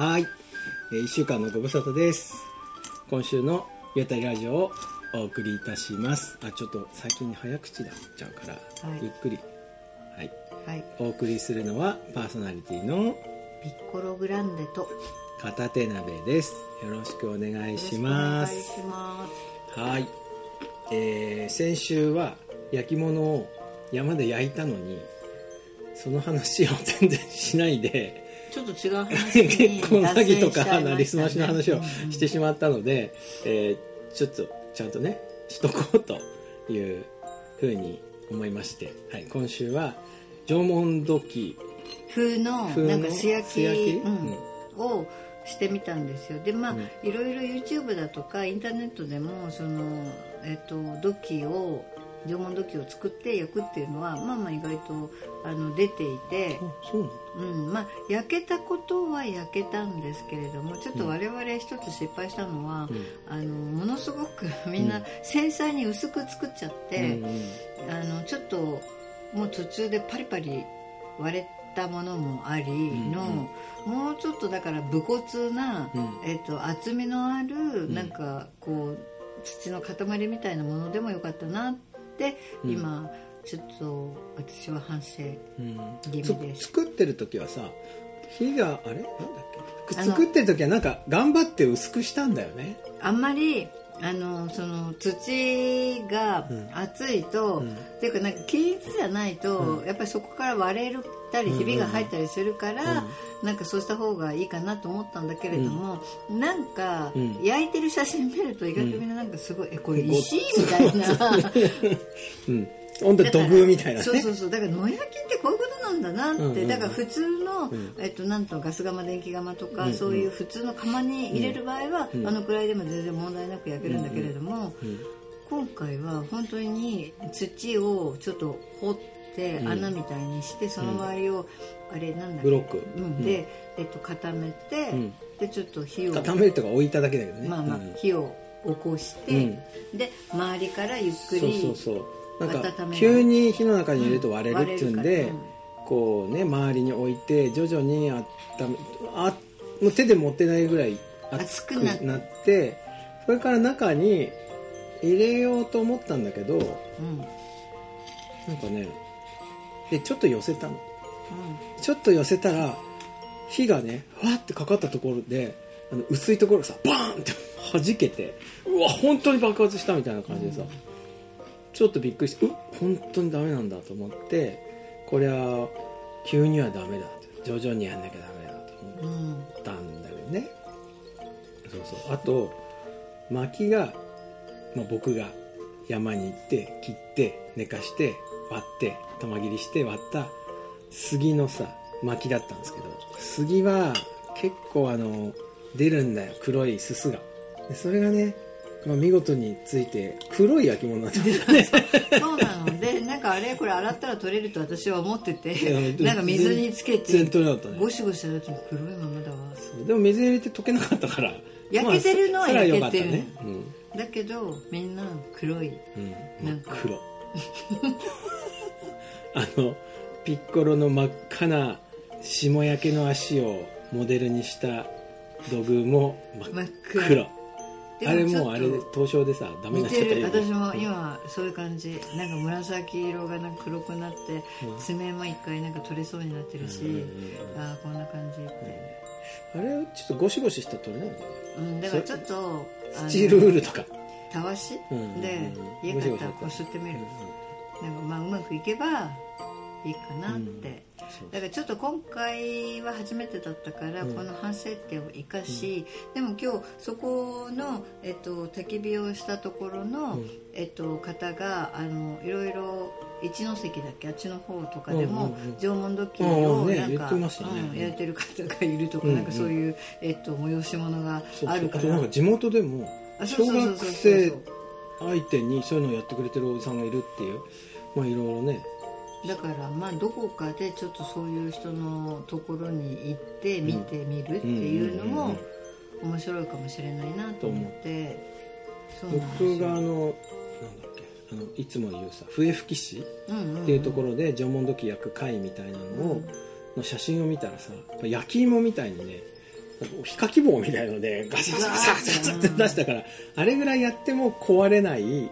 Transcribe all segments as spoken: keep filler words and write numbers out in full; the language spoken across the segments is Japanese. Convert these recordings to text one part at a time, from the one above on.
はい、えー、いっしゅうかんのご無沙汰です。今週のゆったりラジオをお送りいたします。あ、ちょっと最近早口だっちゃうから、はい、ゆっくり、はいはい、お送りするのはパーソナリティのピッコログランデと片手鍋です。よろしくお願いします。よろしくお願いします。はい、えー、先週は焼き物を山で焼いたのにその話を全然しないでちょっと違う話に結婚詐欺とかなりすましの話をしてしまったので、えー、ちょっとちゃんとねしとこうというふうに思いまして、はい、今週は縄文土器風のなんか素焼き、うん、をしてみたんですよ。でまあ、うん、いろいろ YouTube だとかインターネットでもその、えっと、土器を縄文土器を作って焼くっていうのはまあまあ意外とあの出ていて、そう、うん、まあ焼けたことは焼けたんですけれども、ちょっと我々一つ失敗したのは、うん、あのものすごくみんな繊細に薄く作っちゃって、うんうん、あのちょっともう途中でパリパリ割れたものもありの、うんうん、もうちょっとだから武骨な、うんえーと、厚みのあるなんかこう土の塊みたいなものでもよかったなってで今、うん、ちょっと私は反省気味です。作ってる時はさ火があれなんだっけ作ってる時はなんか頑張って薄くしたんだよね。あんまりあのその土が熱いと、うん、っていうかなんか均一じゃないと、うん、やっぱりそこから割れたりひびが入ったりするから、うんうんうん、なんかそうした方がいいかなと思ったんだけれども、うん、なんか、うん、焼いてる写真見ると意外とみんななんかすごい、うん、えこれ石みたいなうんほんと土偶みたいなね。そうそうそうだから野焼きってこういうことなんだなって、うんうんうん、だから普通の、うんえっと、なんとガス釜電気釜とか、うんうん、そういう普通の釜に入れる場合は、うんうん、あのくらいでも全然問題なく焼けるんだけれども、うんうんうん、今回は本当に土をちょっと掘って、うん、穴みたいにしてその周りを、うん、あれなんだっけブロック、うん、で、えっと、固めて、うん、でちょっと火を固めるとか置いただけだけどねまあまあ、うん、火を起こして、うん、で周りからゆっくりそうそうそうなんか急に火の中に入れると割れるっていうんで、うんうん、こうね周りに置いて徐々にあったあもう手で持ってないぐらい熱くなって、なってそれから中に入れようと思ったんだけど、うん、なんかねでちょっと寄せたの、うん、ちょっと寄せたら火がねわーってかかったところであの薄いところがさバーンって弾けてうわ本当に爆発したみたいな感じでさ、うんちょっとびっくりして、うっ、本当にダメなんだと思って、これは急にはダメだと、徐々にやんなきゃダメだと思ったんだけどね。うん、そうそう。あと薪が、まあ、僕が山に行って切って寝かして割って玉切りして割った杉のさ薪だったんですけど、杉は結構あの出るんだよ黒いすすが。でそれがね。まあ、見事について黒い焼き物なんですねそうなのでなんかあれこれ洗ったら取れると私は思っててなんか水につけてゴシゴシ洗っても黒いままだわ。そうでも水入れて溶けなかったから焼けてるのは焼けてる、まあ、それは良かったね、うん、だけどみんな黒い、うん、なんか黒あのピッコロの真っ赤な霜焼けの足をモデルにした土偶も真っ黒あれもうあれ東証でさダメになっちゃったよ、ね、私も今そういう感じなんか紫色がなんか黒くなって爪も一回なんか取れそうになってるし、うん、ああこんな感じって、うん、あれちょっとゴシゴシしたら取れないんだよね、うん、だからちょっとスチールウールとかたわし、うん、で家帰ったらこすってみる、うん、なんかまあうまくいけばいいかなって、うんだからちょっと今回は初めてだったからこの反省点を生かし、うん、でも今日そこの、えっと、焚き火をしたところの、うんえっと、方があのいろいろ一ノ関だっけあっちの方とかでも縄文土器をなんか焼いてる方がいるとか、うんうん、なんかそういう、えっと、催し物があるからそうそうなんか地元でも小学生相手にそういうのをやってくれてるおじさんがいるっていうまあいろいろねだからまあどこかでちょっとそういう人のところに行って見てみるっていうのも面白いかもしれないなと思ってそうなんですよ。僕があのなんだっけあのいつも言うさ笛吹き師っていうところで縄文土器焼く会みたいなのをの写真を見たらさ焼き芋みたいにねヒカキ棒みたいのでガサガサガサガサって出したからあれぐらいやっても壊れない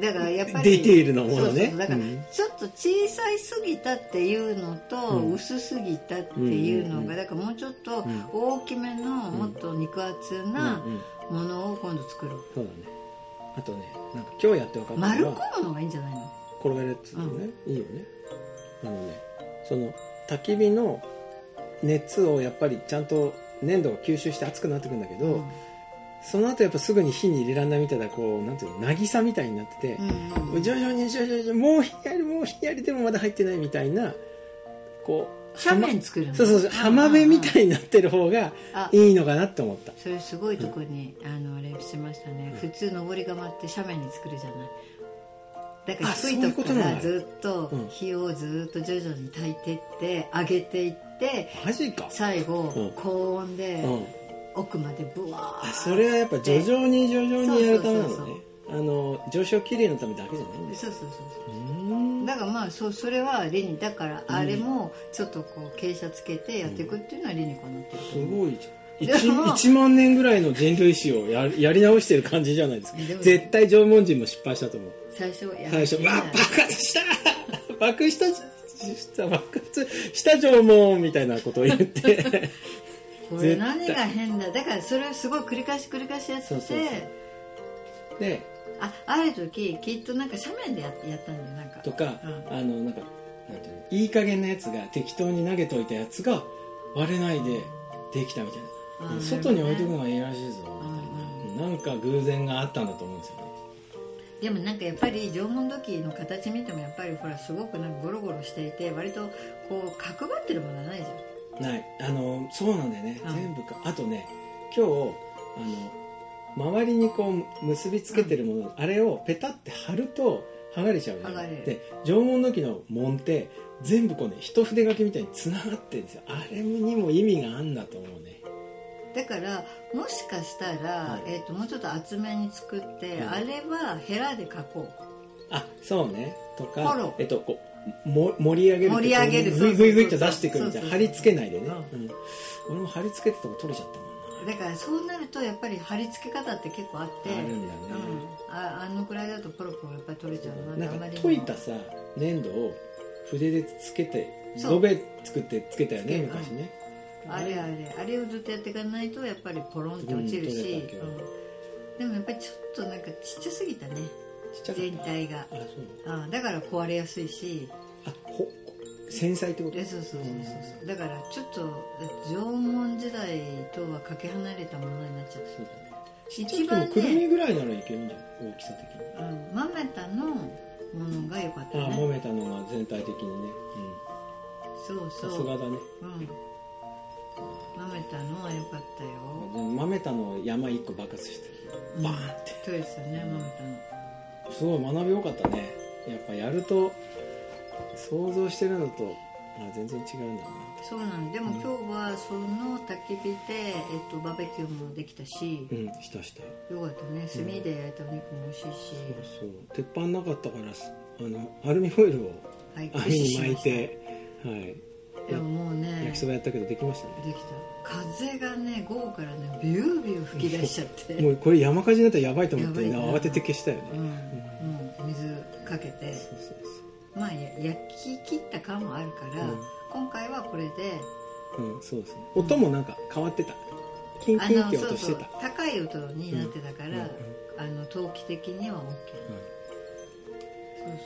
だからやっぱりディテールのものね。そうそうだからちょっと小さいすぎたっていうのと、うん、薄すぎたっていうのが、うんうんうん、だからもうちょっと大きめの、うん、もっと肉厚なものを今度作ろう。そうだね。あとね、なんか今日やって分かったのは丸くものがいいんじゃないの？転がるやつね、うん、いいよね。あのね、その焚き火の熱をやっぱりちゃんと粘土が吸収して熱くなってくるんだけど、うん、その後やっぱすぐに火に入れられないみたいなこうなんていうの渚みたいになってて、うんうん、徐々に徐々にもうひんやりもうひんやりでもまだ入ってないみたいなこう斜面作るの、そうそうそう浜辺みたいになってる方がいいのかなって思った。それすごいとこに、うん、あのあれしましたね、うん、普通登り窯って斜面に作るじゃない。だから低いとこからずっと火をずっと徐々に焚いてって上げていって、うん、最後高温で奥までブワーッ。それはやっぱ徐々に徐々にやるためなのね。そうそうそうそうあの上昇きれいのためだけじゃないんですよ。そうそうそうそう。うんだからまあ そ, それは理にだからあれもちょっとこう傾斜つけてやっていくっていうのは理にかなってる、うん。すごいじゃん。いちまん年ぐらいの人類史を や, やり直してる感じじゃないですか。絶対縄文人も失敗したと思う。最初や最初わ爆発した爆発した爆発した縄文みたいなことを言ってこれ何が変だ。だからそれをすごい繰り返し繰り返しやってて、そうそうそうで あ, ある時きっとなんか斜面で や, やったんだよなんかとか、うん、あのなんかなんていうのいい加減なやつが適当に投げといたやつが割れないでできたみたいな。外に置いとくのがいいらしいぞみたいな、なんか偶然があったんだと思うんですよね。でもなんかやっぱり縄文土器の形見てもやっぱりほらすごくなんかゴロゴロしていて割とこう角張ってるものはないじゃん。ないあのそうなんだよね、うん、全部かあとね今日あの周りにこう結びつけてるもの、うん、あれをペタって貼ると剥がれちゃうじゃん。で縄文土器の紋って全部こうね一筆書きみたいにつながってるんですよ。あれにも意味があんだと思うね。だからもしかしたら、はいえー、ともうちょっと厚めに作って、うん、あれはヘラで描こう。あそうねとか、えっと、こうも盛り上げる盛り上げるグイグイグイと出してくるみたいな貼り付けないでね、うんうん、俺も貼り付けてたとこ取れちゃったもんな。だからそうなるとやっぱり貼り付け方って結構あってあるんだね、うん、あ, あのくらいだとポロポロやっぱり取れちゃうの、うん、なんか溶いたさ粘土を筆でつけて土塀作ってつけたよね昔ね、うんあれあれあれをずっとやっていかないとやっぱりポロンって落ちるし、うん、でもやっぱりちょっとなんかちっちゃすぎたねちっちゃ全体が。あそうあだから壊れやすいしあほ繊細ってこと。そうそうそうそうだからちょっと縄文時代とはかけ離れたものになっちゃった。そうだね一番ねくるみぐらいならいけるんじゃない大きさ的に、うん、マメタのものが良かったね。あマメタのは全体的にね、うん、そうそうさすがだね、うんマメタのは良かったよ。マメタの山いっこ爆発してるバーンって、うん、そうですよねマメタのすごい学び良かったね。やっぱやると想像してるのとあ全然違うんだな。そうなのでも今日はその焚き火で、えっと、バーベキューもできたし、うん、したした良かったね。炭で焼いたお肉も美味しいし、うん、そうそう鉄板なかったからあのアルミホイルを網に巻いて、はいでももうね、焼きそばやったけどできましたね。できた風がね午後からねビュービュー吹き出しちゃってもうこれ山火事になったらやばいと思って慌てて消したよね、うんうんうん、水かけてそうそうそうまあ焼き切った感もあるから、うん、今回はこれで、うん、そうですね音もなんか変わってた、うん、キンキンって音してた。そうそう高い音になってたから、うんうんうん、あの陶器的には OK、うん、そう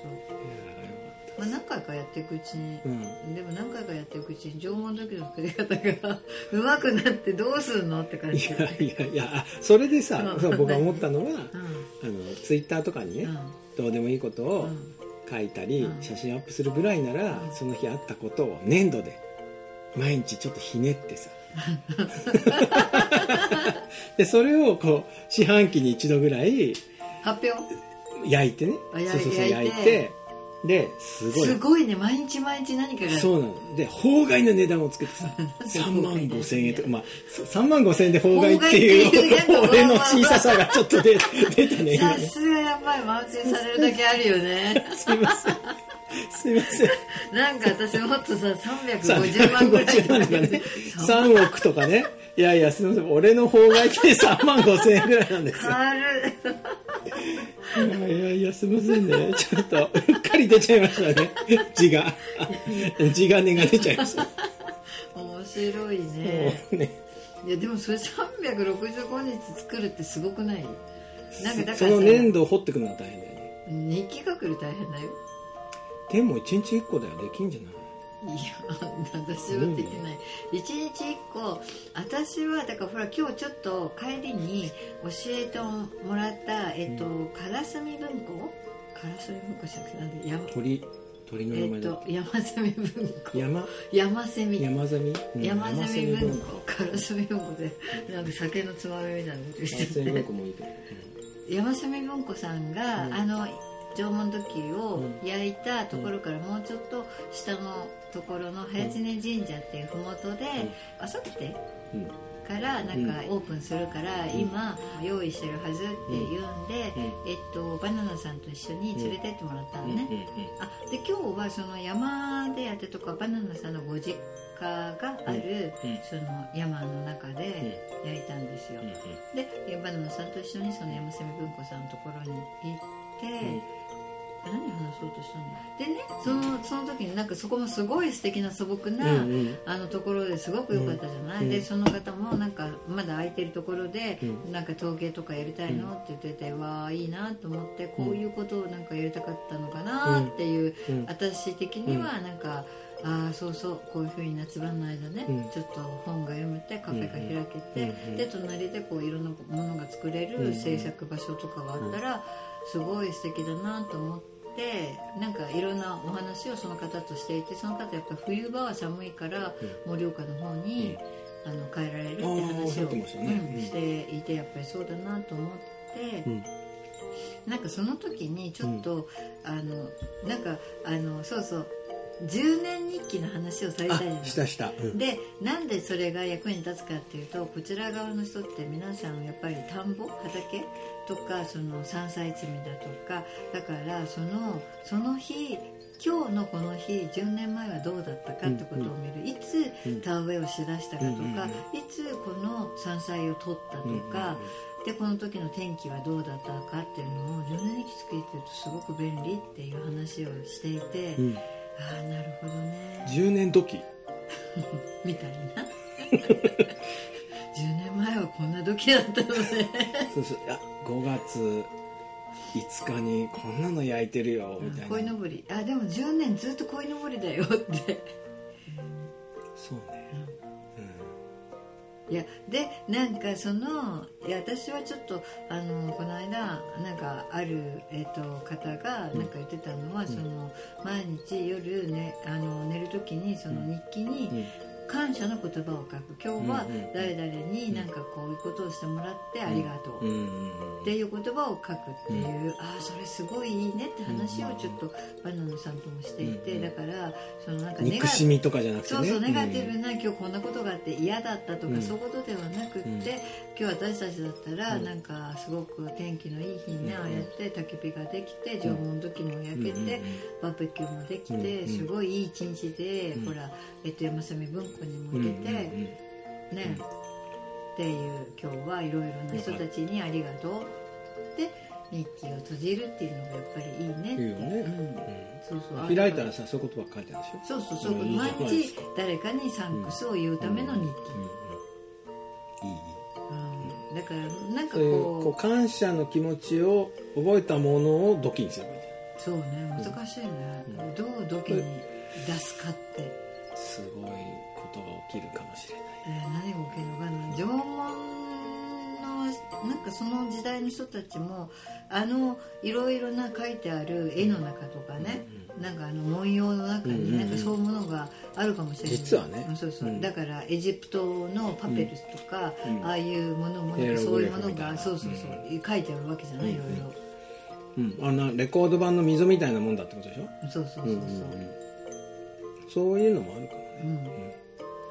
そうまあ、何回かやっていくうちに、うん、でも何回かやっていくうちに縄文時の作り方が上手くなってどうするのって感じ。いやいやいやそれでさ、うん、僕が思ったのは、うん、あのツイッターとかにね、うん、どうでもいいことを書いたり、うん、写真アップするぐらいなら、うん、その日あったことを粘土で毎日ちょっとひねってさでそれをこう四半期に一度ぐらい発表焼いてねそうそうそう焼いてですごいすごいね毎日毎日何かがそうなので法外な値段をつけてささんまんごせんえんとかまあさんまんごせんえんで法外っていう俺の小ささがちょっと出たね。さすがやっぱりマウンテンされるだけあるよねすいませんすいません。なんか私もっとささんびゃくごじゅうまんぐらいとかねさんおくとかね。いやいやすみません、俺の法外ってさんまんごせんえんぐらいなんですよ。いやいやいやすみませんね、ちょっとうっかり出ちゃいましたね、字が字が根が出ちゃいました。面白いね。そうね。いやでもそれさんびゃくろくじゅうごにち作るってすごくない？なんかだから そ, その粘土を掘ってくるのは大変だよね。日記書くの大変だよ。でもいちにちいっこだよ、できんじゃない？いや私はできない、うん、いちにちいっこ。私はだからほら今日ちょっと帰りに教えてもらった、えっとうん、からすみ文庫、からすみ文庫じゃなくてなんで山鳥鳥の名前だっけ、えっと、山セミ文庫、山山セミ山セミ、うん、山セミ文庫、からすみ文庫でなんか酒のつまみみたいなの出てきて、山セミ文庫もいいけど、うん、山セミ文庫さんが、うん、あの縄文土器を焼いたところからもうちょっと下のところの早知根神社っていうふもとであさってからなんかオープンするから今用意してるはずって言うんで、えっとバナナさんと一緒に連れてってもらったのね。あで今日はその山でやってとかバナナさんのご実家があるその山の中で焼いたんですよ。でバナナさんと一緒にその山セミ文庫さんのところに行って、うん何話そうとしたのでね、そのその時になんかそこもすごい素敵な素朴な、うんうん、あのところですごく良かったじゃない、うん、でその方もなんかまだ空いてるところで、うん、なんか陶芸とかやりたいのって言ってて、うん、わあいいなと思って、こういうことをなんかやりたかったのかなっていう、うんうん、私的にはなんかあそうそうこういう風に夏場の間ね、うん、ちょっと本が読めてカフェが開けて、うんうん、で隣でこういろんなものが作れる制作場所とかがあったら、うん、すごい素敵だなと思って、なんかいろんなお話をその方としていて、その方やっぱり冬場は寒いから盛岡の方に、うん、あの帰られるって話を、うん、していて、やっぱりそうだなと思って、うん、なんかその時にちょっと、うん、あのなんかあのそうそうじゅうねん日記の話をされたじゃないですか。したした、うん、でなんでそれが役に立つかっていうと、こちら側の人って皆さんやっぱり田んぼ畑とかその山菜摘みだとか、だからそのその日今日のこの日じゅうねんまえはどうだったかってことを見る、うんうん、いつ田植えをしだしたかとか、うんうんうん、いつこの山菜を取ったとか、うんうんうん、でこの時の天気はどうだったかっていうのをじゅうねん日記つけてるとすごく便利っていう話をしていて、うん、ああなるほどね、じゅうねん時みたいなじゅうねんまえはこんな時だったのねそうそう、いやごがついつかにこんなの焼いてるよみたいな、こいのぼり、あでもじゅうねんずっとこいのぼりだよってそうね、うん、いやでなんかそのいや私はちょっとあのこの間なんかある、えー、と方がなんか言ってたのは、うん、その毎日夜、ね、あの寝る時にその日記に、うんうん、感謝の言葉を書く。今日は誰々になんかこういうことをしてもらってありがとうっていう言葉を書くっていう、うんうん、ああそれすごいいいねって話をちょっとバナナさんともしていて、うんうん、だからそのなんか憎しみとかじゃなくてね、そうそうネガティブな、うん、今日こんなことがあって嫌だったとか、うん、そういうことではなくって、うん、今日私たちだったらなんかすごく天気のいい日にああやって焚き火ができて、縄文土器も焼けて、うんうん、バーベキューもできて、うんうん、すごいいい一日で、うん、ほら、えっと、山セミ文庫ここに向けて、うんうんうん、ね、うん、っていう今日はいろいろな人たちにありがとうって日記を閉じるっていうのがやっぱりいいねっていうね、うんうん、そうそう開いたらさそういうことばっかり書いてあるでしょ。そうそうそう、毎日誰かにサンクスを言うための日記、うんうんうん、いい、うん、だからなんかこ う, う, こう感謝の気持ちを覚えたものをドキにする。そうね、難しいね、うん、どうドキに出すかってすごいことが起きるかもしれない、えー、何が起きるのかな。縄文のなんかその時代の人たちもあのいろいろな書いてある絵の中とかね、うんうん、なんかあの文様の中になんかそういうものがあるかもしれない、うんうん、実はね、そうそう、うん、だからエジプトのパペルスとか、うん、ああいうものもなんかそういうものがそうそうそう、うん、書いてあるわけじゃない、いろいろ、うんうん、あのレコード版の溝みたいなもんだってことでしょ。そうそうそうそう、うんうんうん、そういうのもあるからね、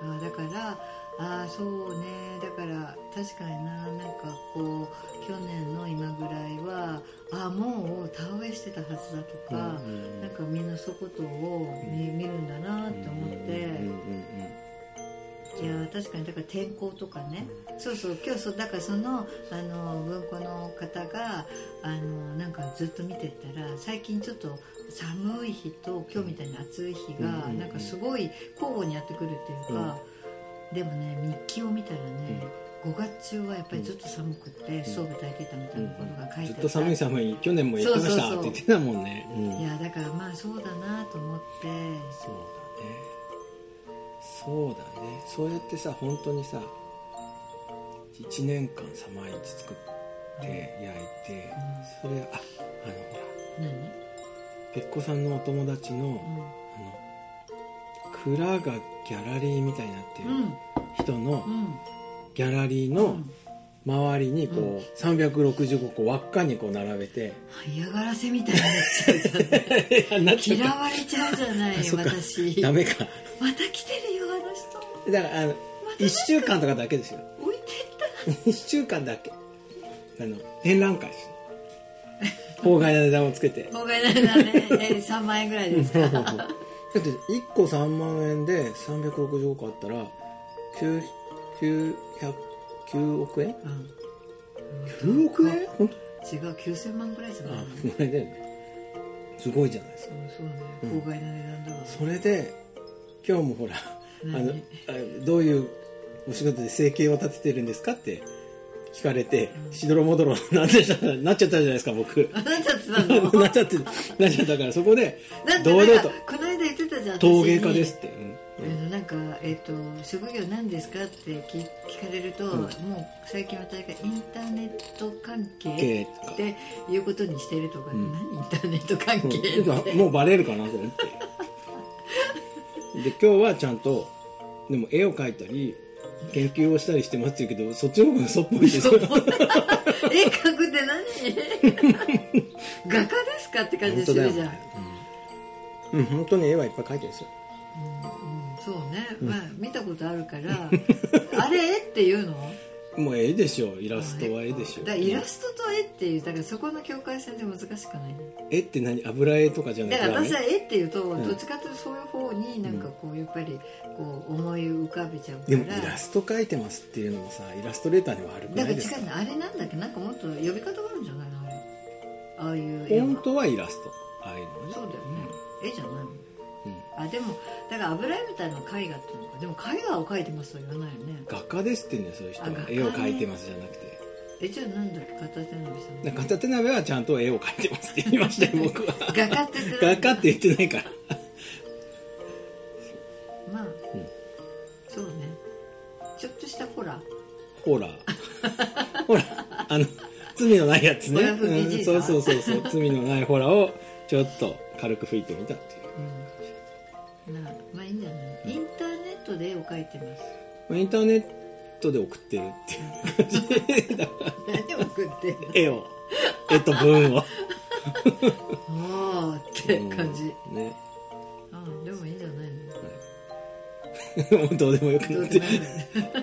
うんうん、あだからああそうね、だから確かにな、なんかこう去年の今ぐらいはああもう田植えしてたはずだとか、うんうんうん、なんかみんなそういうことを 見,、うん、見るんだなと思って、うんうんうんうん、いや確かにだから天候とかね、そうそう今日そだからそのあの文庫の方があのなんかずっと見てたら最近ちょっと寒い日と今日みたいに暑い日が、うん、なんかすごい交互にやってくるっていうか、うんでもね、日記を見たらね、うん、ごがつ中はやっぱりずっと寒くて、うん、ストーブ焚いてたみたいなことが書いてあった、うん、ずっと寒い寒い、去年もやってましたって言ってたもんね、うん、いやだからまあそうだなと思って、そうだね、そうだね、そうやってさ、本当にさいちねんかん寒い日作って焼いて、うん、それあ、あのほら何べっこさんのお友達の、うん、あの蔵がギャラリーみたいになってる人のギャラリーの周りにこうさんびゃくろくじゅうごこ輪っかにこう並べて、嫌がらせみたいになっちゃうじゃない嫌われちゃうじゃない私ダメかまた来てるよあの人だからあのいっしゅうかんとかだけですよ、置いてったいっしゅうかんだけあの展覧会です法外な値段をつけて法外な値段ねさんまんえんぐらいですかだっていっこさんまんえんでさんびゃくろくじゅうごこあったらきゅうひゃくきゅうおくえん、うん、きゅうおくえん、うん、ほんと違うきゅうせんまんぐらいじゃない、あこれねすごいじゃないですか、うん、そうね、うん、高外な値段だわ、ね、それで今日もほらあのあどういうお仕事で生計を立ててるんですかって聞かれて、うん、しどろもどろなっちゃったじゃないですか僕なっちゃってたのなっちゃってなっちゃったからそこで堂々とこの間言ってたじゃん陶芸家ですって、うんうん、なんか、えーと、職業何ですかって聞かれると、うん、もう最近は大概インターネット関係っていうことにしてるとか、うん、何インターネット関係って、うん、もうバレるかなと思ってで今日はちゃんとでも絵を描いたり研究をしたりしてますって言うけど、そっちの方が嘘っぽいですよ。絵描くって何画家ですかって感じするじゃん、うん、うん、本当に絵はいっぱい描いてるんですよ、うんうん、そうね、うん、まあ見たことあるからあれ絵っていうのもう絵でしょ、イラストは絵でしょ、だイラストと絵っていう、だからそこの境界線で難しくない、絵って何、油絵とかじゃないから、だから私は絵っていうと、うん、どっちかというとそういう方になんかこうやっぱりこう思い浮かべちゃうから、でもイラスト描いてますっていうのもさ、イラストレーターには悪くないですか、だから違う、あれなんだっけ、なんかもっと呼び方があるんじゃないの、あれああいう絵は本当はイラスト、ああいうのね、そうだよね、うん、絵じゃないの、うん、あでもだから油絵みたいな絵画っていうのか、でも絵画を描いてますとは言わないよね、画家ですってね、そういう人は絵を描いてますじゃなくて、えじゃあなんだっけ、片手鍋さん、片手鍋はちゃんと絵を描いてますって言いましたよ僕は画家って言ってない、画家って言ってないからまあ、うん、そうね、ちょっとしたホラーホラーホラーあの罪のないやつね、うん、そうそうそうそう罪のないホラーをちょっと軽く吹いてみたっていう、うん、まあ、まあいいんじゃない、うん、インターネットで絵を描いてます、インターネットで送ってるっていう感じだから何を送ってるの、絵を絵と文をああって感じ、うん、ね、ああでもいいんじゃないの、はい、どうでもよくなって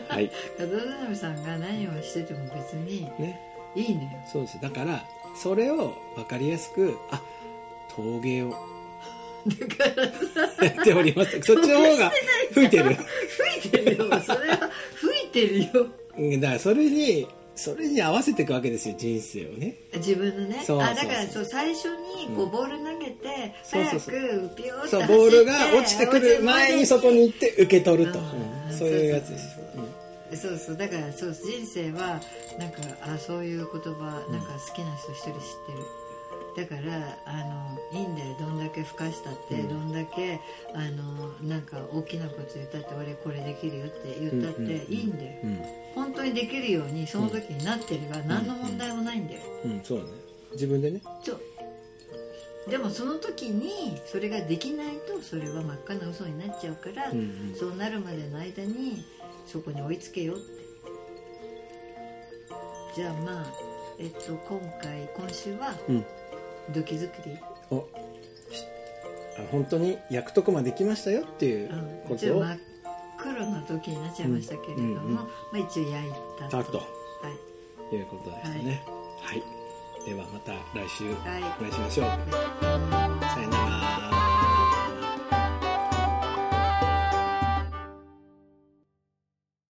はい、角田さんが何をしてても別に、ね、いいね、そうです、だからそれを分かりやすく、あ陶芸をだからさやっております、そっちの方が吹いてる吹いてるよ、それは吹いてるよだからそれにそれに合わせていくわけですよ、人生をね、自分のね、そうそうそう、あだからそう最初にこうボール投げて、うん、早くピヨーッと走って、そうボールが落ちてくる前にそこに行って受け取ると、うん、そういうやつですよ、うん、そうそう、だからそう人生はなんか、あそういう言葉なんか好きな人一人知ってる、うん、だからあのいいんだよ、どんだけふかしたって、うん、どんだけあのなんか大きなこと言ったって、俺これできるよって言ったって、うんうんうん、いいんだよ、うん、本当にできるようにその時になってれば、うん、何の問題もないんだよ、うんうんうん、そうね、自分でね、そうでもその時にそれができないとそれは真っ赤な嘘になっちゃうから、うんうん、そうなるまでの間にそこに追いつけよって、じゃあまあ、えっと、今回今週は、うん、土器作りを本当に焼くとこまで来ましたよっていうことを、うん、じゃあ真っ黒の時になっちゃいましたけれども、うんうんうん、まあ、一応焼いたと、と、はい、いうことでしたね、はいはい、ではまた来週お会いしましょう、はい。